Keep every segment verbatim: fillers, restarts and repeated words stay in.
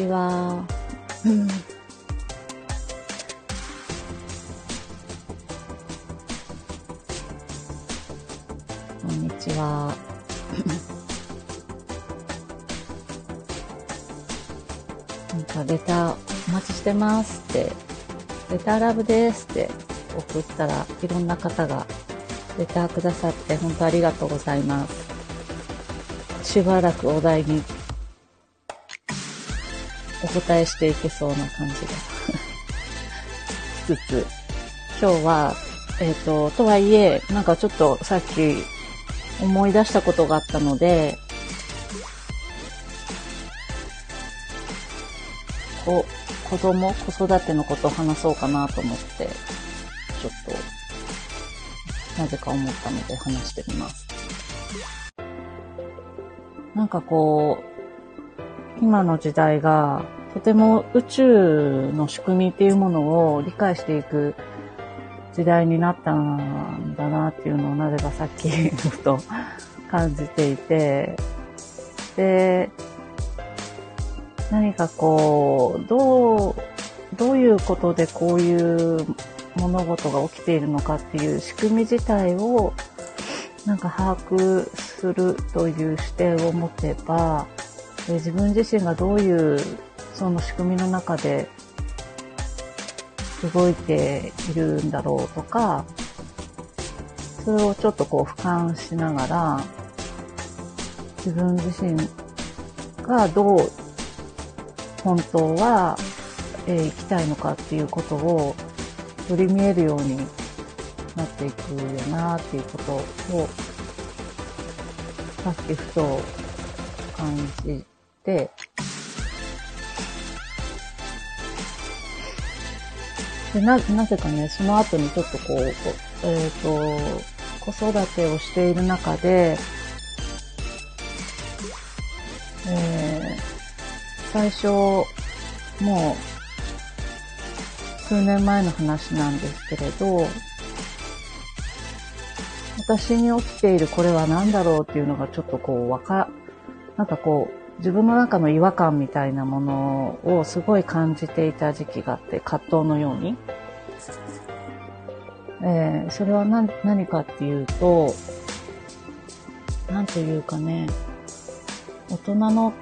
ちは。うん。こんにちは。なんかレターお待ちしてますって、レターラブですって送ったら、いろんな方がレターくださって本当ありがとうございます。しばらくお題にお答えしていけそうな感じがしつつ、今日は、えっと、とはいえ、なんかちょっとさっき思い出したことがあったので、こう、子供、子育てのことを話そうかなと思って、ちょっと、なぜか思ったので話してみます。なんかこう、今の時代がとても宇宙の仕組みっていうものを理解していく時代になったんだなっていうのをなぜかさっきずっと感じていて、で、何かこう、どう、どういうことでこういう物事が起きているのかっていう仕組み自体をなんか把握するという視点を持てば、え自分自身がどういうその仕組みの中で動いているんだろうとか、それをちょっとこう俯瞰しながら、自分自身がどう本当は、えー、生きたいのかっていうことをより見えるようになっていくよなっていうことをさっきふと感じて、で な, なぜかね、その後にちょっとこう、えーと、子育てをしている中で、えー、最初もう数年前の話なんですけれど、私に起きているこれは何だろうっていうのがちょっとこうわか、なんかこう自分の中の違和感みたいなものをすごい感じていた時期があって、葛藤のように、えー、それは 何, 何かっていうと、なんというかね、大人の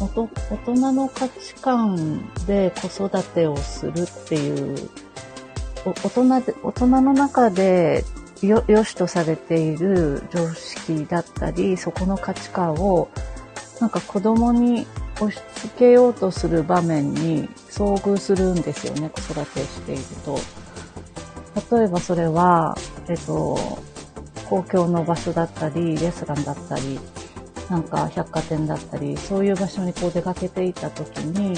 おと大人の価値観で子育てをするっていうお大人で大人の中でよ、よしとされている常識だったり、そこの価値観をなんか子供に押し付けようとする場面に遭遇するんですよね、子育てしていると。例えばそれは、えっと、公共の場所だったり、レストランだったり、なんか百貨店だったり、そういう場所にこう出かけていた時に、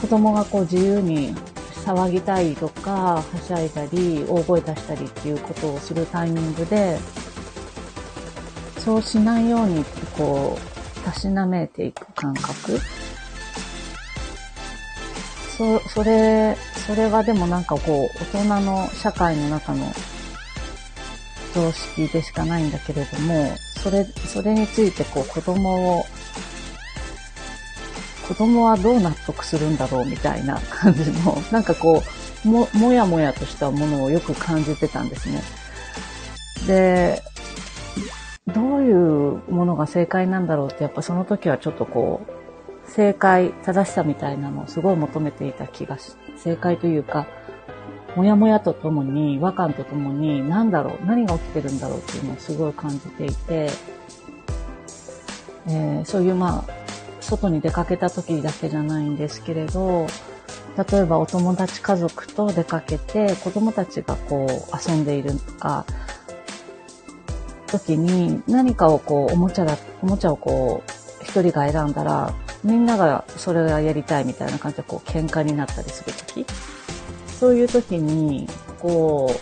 子供がこう自由に騒ぎたいとか、はしゃいだり、大声出したりっていうことをするタイミングで、そうしないように、こう、たしなめいていく感覚。そ、それ、それはでもなんかこう、大人の社会の中の常識でしかないんだけれども、それ、それについてこう、子供を、子供はどう納得するんだろうみたいな感じの、なんかこう、も、もやもやとしたものをよく感じてたんですね。で、どういうものが正解なんだろうって、やっぱその時はちょっとこう、正解、正しさみたいなのをすごい求めていた気がし、正解というか、もやもやとともに、違和感とともに、何だろう、何が起きてるんだろうっていうのをすごい感じていて、えー、そういうまあ、外に出かけた時だけじゃないんですけれど、例えばお友達家族と出かけて子供たちがこう遊んでいるとか時に、何かをこうおもちゃだ、おもちゃをこう一人が選んだら、みんながそれがやりたいみたいな感じでこう喧嘩になったりする時、そういう時にこう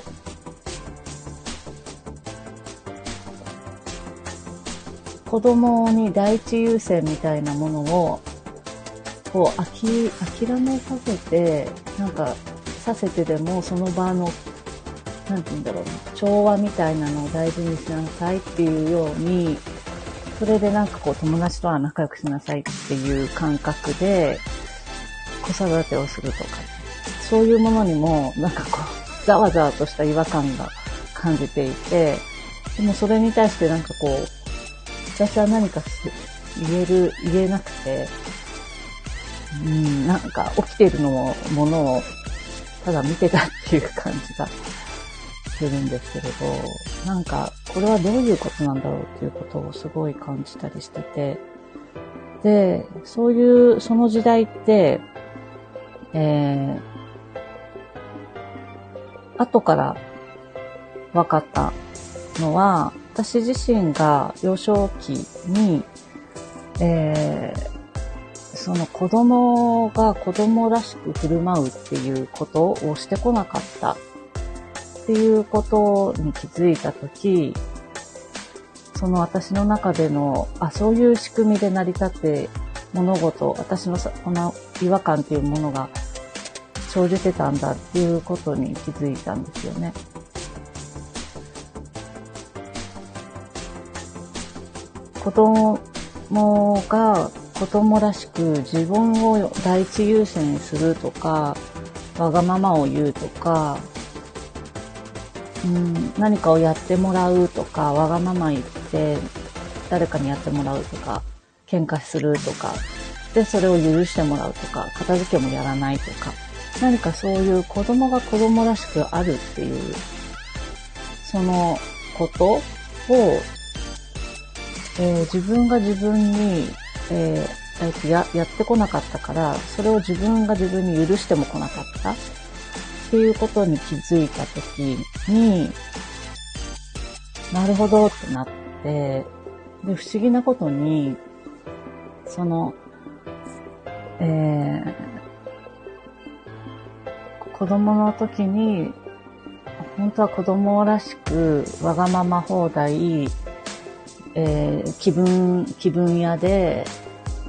子供に第一優先みたいなものをこう諦めさせて、なんかさせてでもその場の、なんて言うんだろうな、調和みたいなのを大事にしなさいっていうようにそれでなんかこう友達とは仲良くしなさいっていう感覚で子育てをするとか、そういうものにもなんかこうざわざわとした違和感が感じていて、でもそれに対してなんかこう私は何か言える言えなくて、うん、なんか起きているのもものをただ見てたっていう感じがするんですけれど、なんかこれはどういうことなんだろうっていうことをすごい感じたりしてて、でそういうその時代って、えー、後から分かったのは、私自身が幼少期に、えー、その子供が子供らしく振る舞うっていうことをしてこなかったっていうことに気づいたとき、その私の中での、あ、そういう仕組みで成り立って物事、私のこの違和感っていうものが生じてたんだっていうことに気づいたんですよね。子供が子供らしく自分を第一優先にするとか、わがままを言うとか、うん、何かをやってもらうとか、わがまま言って誰かにやってもらうとか、喧嘩するとか、でそれを許してもらうとか、片付けもやらないとか、何かそういう子供が子供らしくあるっていう、そのことを、えー、自分が自分に、えー、や, やってこなかったから、それを自分が自分に許してもこなかったっていうことに気づいたときに、なるほどってなって、で不思議なことにその、えー、子供の時に本当は子供らしくわがまま放題、えー、気分、気分屋で、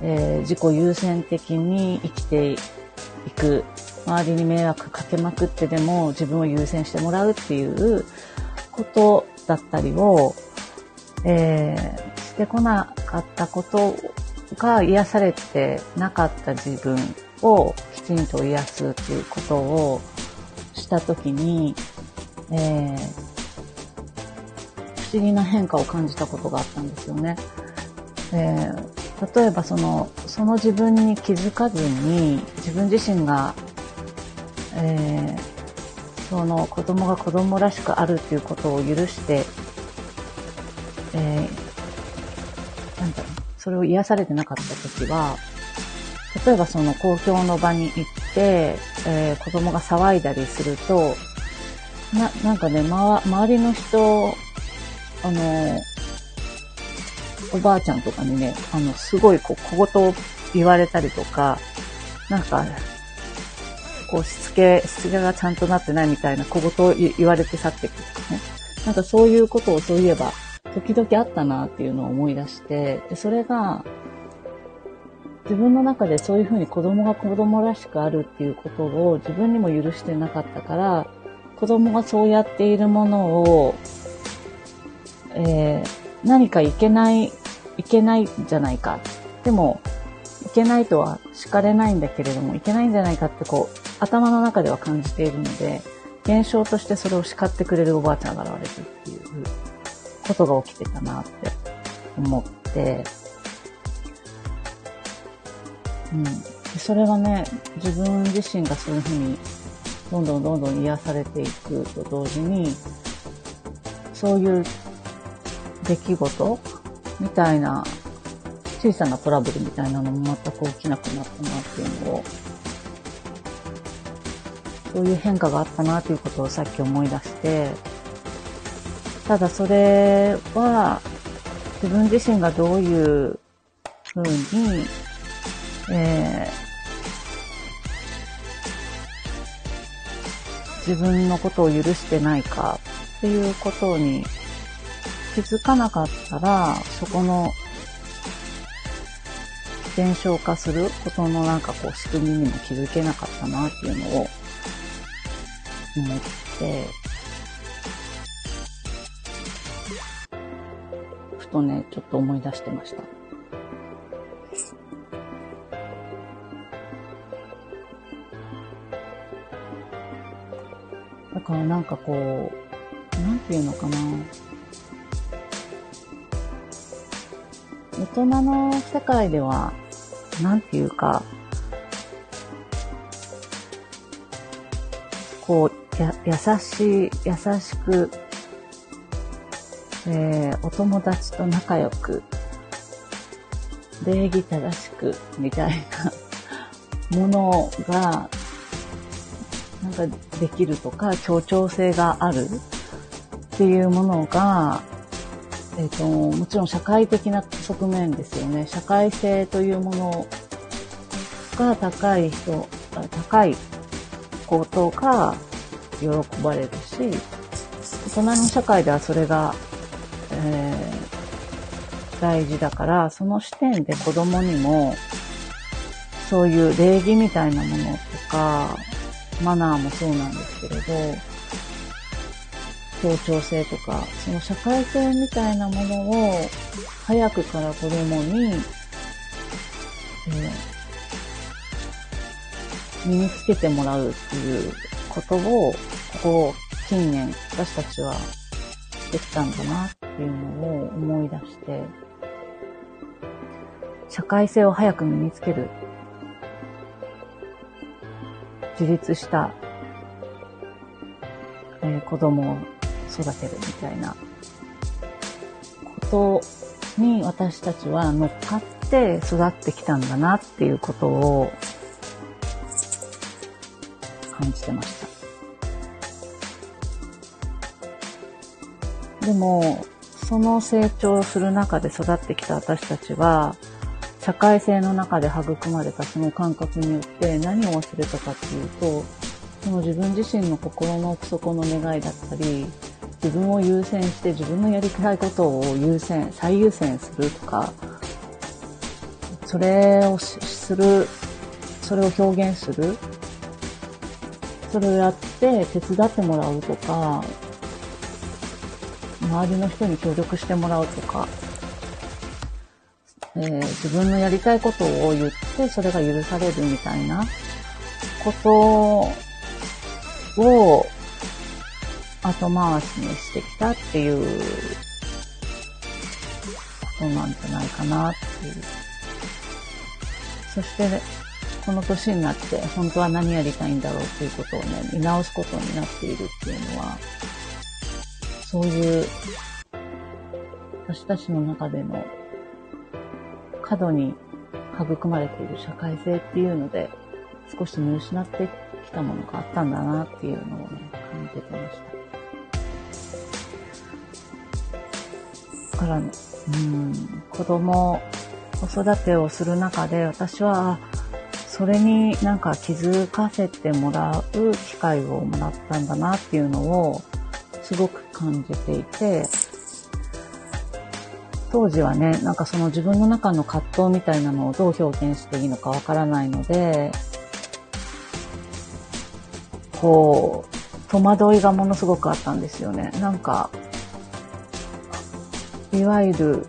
えー、自己優先的に生きていく。周りに迷惑かけまくってでも自分を優先してもらうっていうことだったりを、えー、してこなかったことが癒されてなかった自分をきちんと癒すっていうことをしたときに、えー不思議な変化を感じたことがあったんですよね。えー、例えばその、その自分に気づかずに自分自身が、えー、その子供が子供らしくあるっていうことを許して、えー、なんかそれを癒されてなかった時は、例えばその公共の場に行って、えー、子供が騒いだりすると、な、なんかね、ま、周りの人あのおばあちゃんとかにね、あのすごいこう小言を言われたりとか、なんかこうしつけしつけがちゃんとなってないみたいな小言を言われて去っていくとかね、なんかそういうことをそういえば時々あったなっていうのを思い出して、でそれが自分の中でそういうふうに子供が子供らしくあるっていうことを自分にも許してなかったから、子供がそうやっているものをえー、何かいけない、いけないんじゃないか。でも、いけないとは叱れないんだけれども、いけないんじゃないかってこう、頭の中では感じているので、現象としてそれを叱ってくれるおばあちゃんが現れるっていうことが起きてたなって思って、うん。それはね、自分自身がそういうふうに、どんどんどんどん癒されていくと同時に、そういう、出来事みたいな小さなトラブルみたいなのも全く起きなくなったなっていうのを、そういう変化があったなということをさっき思い出して、ただそれは自分自身がどういうふうに、えー、自分のことを許してないかっていうことに気づかなかったら、そこの現象化することのなんかこう仕組みにも気づけなかったなっていうのを思って、ふことをね、ちょっと思い出してました。だからなんかこう、なんていうのかな。大人の世界では、なんていうか、こう、や、優しい、優しく、えー、お友達と仲良く、礼儀正しく、みたいなものが、なんかできるとか、協調性があるっていうものが、えーと、もちろん社会的な側面ですよね。社会性というものが高い人、高いことが喜ばれるし、大人の社会ではそれが、えー、大事だから、その視点で子供にも、そういう礼儀みたいなものとか、マナーもそうなんですけれど、協調性とか、その社会性みたいなものを、早くから子供に、えー、身につけてもらうっていうことを、ここ近年、私たちはしてきたんだなっていうのを思い出して、社会性を早く身につける。自立した、えー、子供を育てるみたいなことに私たちは乗っかって育ってきたんだなっていうことを感じてました。でも、その成長する中で育ってきた私たちは、社会性の中で育まれたその感覚によって何を忘れたかっていうと、その自分自身の心の奥底の願いだったり、自分を優先して自分のやりたいことを優先、最優先するとか、それをする、それを表現する、それをやって手伝ってもらうとか、周りの人に協力してもらうとか、えー、自分のやりたいことを言ってそれが許されるみたいなことを後回しにしてきたっていうことなんじゃないかなっていう。そして、ね、この年になって本当は何やりたいんだろうっていうことをね、見直すことになっているっていうのは、そういう私たちの中での過度に育まれている社会性っていうので、少し見失ってきたものがあったんだなっていうのをね、感じてました。だから、ね、うん、子供、子育てをする中で私は、それになんか気づかせてもらう機会をもらったんだなっていうのを、すごく感じていて、当時はね、なんかその自分の中の葛藤みたいなのをどう表現していいのかわからないので、こう、戸惑いがものすごくあったんですよね。なんか、いわゆる、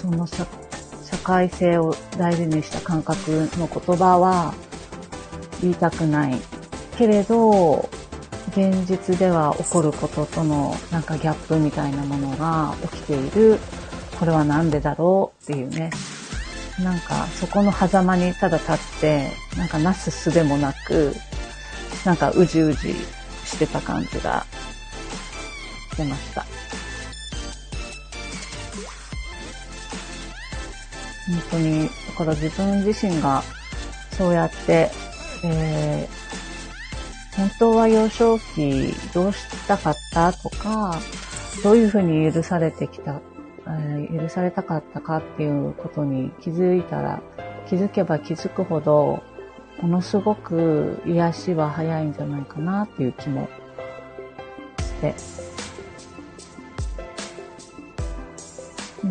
その社会性を大事にした感覚の言葉は言いたくない。けれど、現実では起こることとのなんかギャップみたいなものが起きている。これはなんでだろうっていうね。なんかそこの狭間にただ立って、なんかなすすべもなく、なんかうじうじしてた感じがしてました。本当に、だから自分自身がそうやって、えー、本当は幼少期どうしたかったとか、どういうふうに許されてきた、許されたかったかっていうことに気づいたら、気づけば気づくほど、ものすごく癒しは早いんじゃないかなっていう気もして。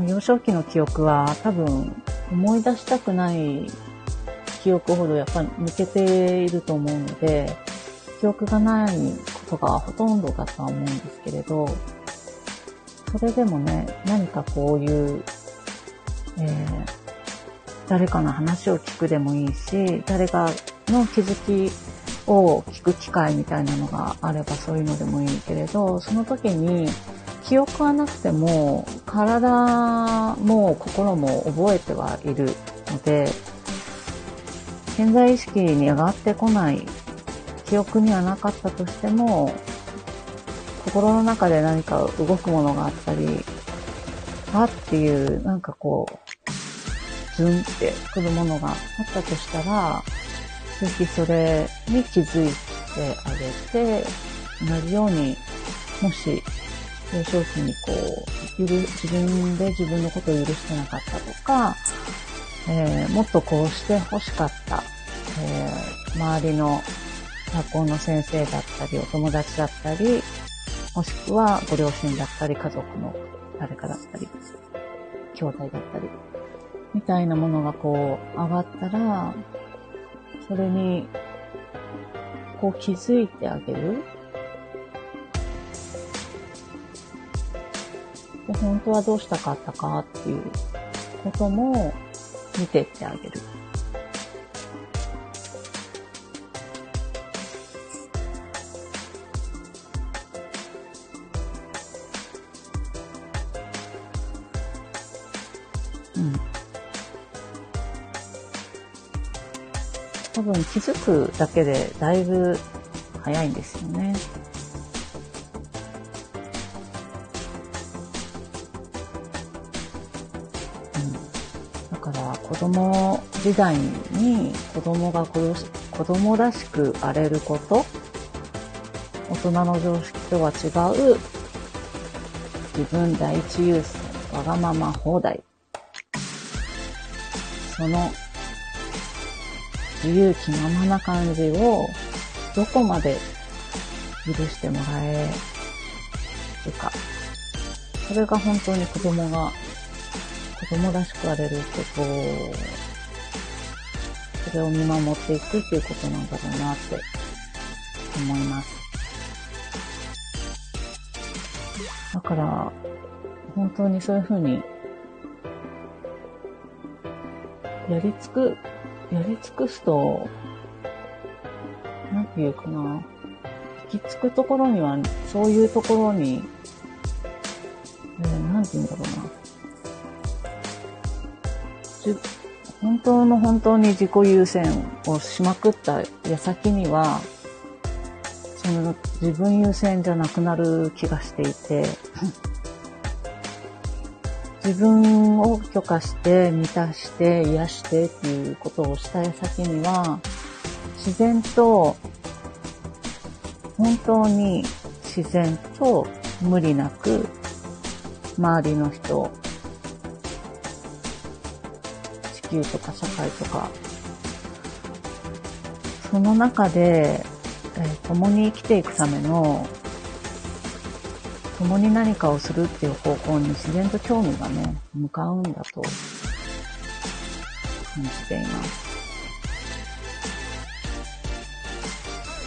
幼少期の記憶は多分思い出したくない記憶ほどやっぱり抜けていると思うので、記憶がないことがほとんどだとは思うんですけれど、それでもね、何かこういう、えー、誰かの話を聞くでもいいし、誰かの気づきを聞く機会みたいなのがあればそういうのでもいいけれど、その時に記憶はなくても体も心も覚えてはいるので、潜在意識に上がってこない、記憶にはなかったとしても心の中で何か動くものがあったり、あっていうなんかこうズンってくるものがあったとしたら、ぜひそれに気づいてあげて、同じようにもし幼少期にこう自分で自分のことを許してなかったとか、えー、もっとこうして欲しかった、えー、周りの学校の先生だったりお友達だったり、もしくはご両親だったり家族の誰かだったり兄弟だったりみたいなものがこう上がったら、それにこう気づいてあげる。で、本当はどうしたかったかっていうことも見てってあげる。多分気づくだけでだいぶ早いんですよね。うん、だから子供時代に子供が子供らしく荒れること、大人の常識とは違う自分第一優先、わがまま放題、その自由気ままな感じをどこまで許してもらえるか。それが本当に子供が子供らしくあれることを、それを見守っていくっていうことなんだろうなって思います。だから本当にそういうふうにやりつくやり尽くすと、なんていうかな、行き着くところには、そういうところに、えー、なんていうんだろうな。じ本当の本当に自己優先をしまくった矢先には、その自分優先じゃなくなる気がしていて、自分を許可して、満たして、癒してっていうことをした矢先には、自然と、本当に自然と無理なく、周りの人、地球とか社会とか、その中で、えー、共に生きていくための、共に何かをするっていう方向に自然と興味がね、向かうんだと感じています。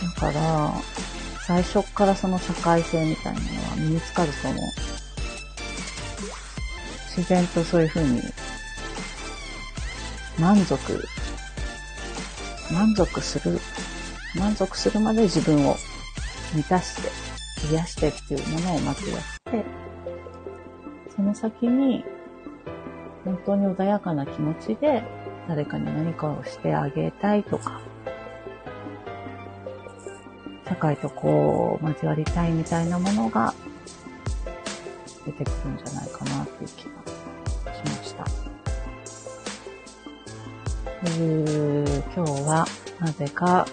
だから、最初からその社会性みたいなのは身につかずとも、自然とそういうふうに満足、満足する、満足するまで自分を満たして、癒してっていうものをまずやって、その先に本当に穏やかな気持ちで誰かに何かをしてあげたいとか、社会とこう交わりたいみたいなものが出てくるんじゃないかなっていう気がしました。という今日はなぜか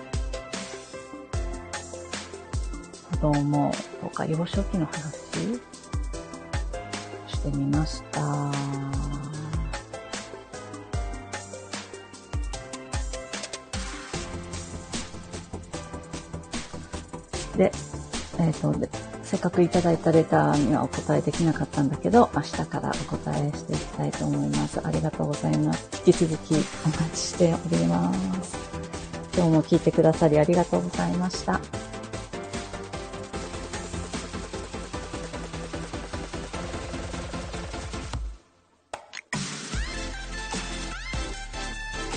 子供とか幼少期の話してみました。で、えっと、せっかくいただいたレターにはお答えできなかったんだけど、明日からお答えしていきたいと思います。ありがとうございます。引き続きお待ちしております。今日も聞いてくださりありがとうございました。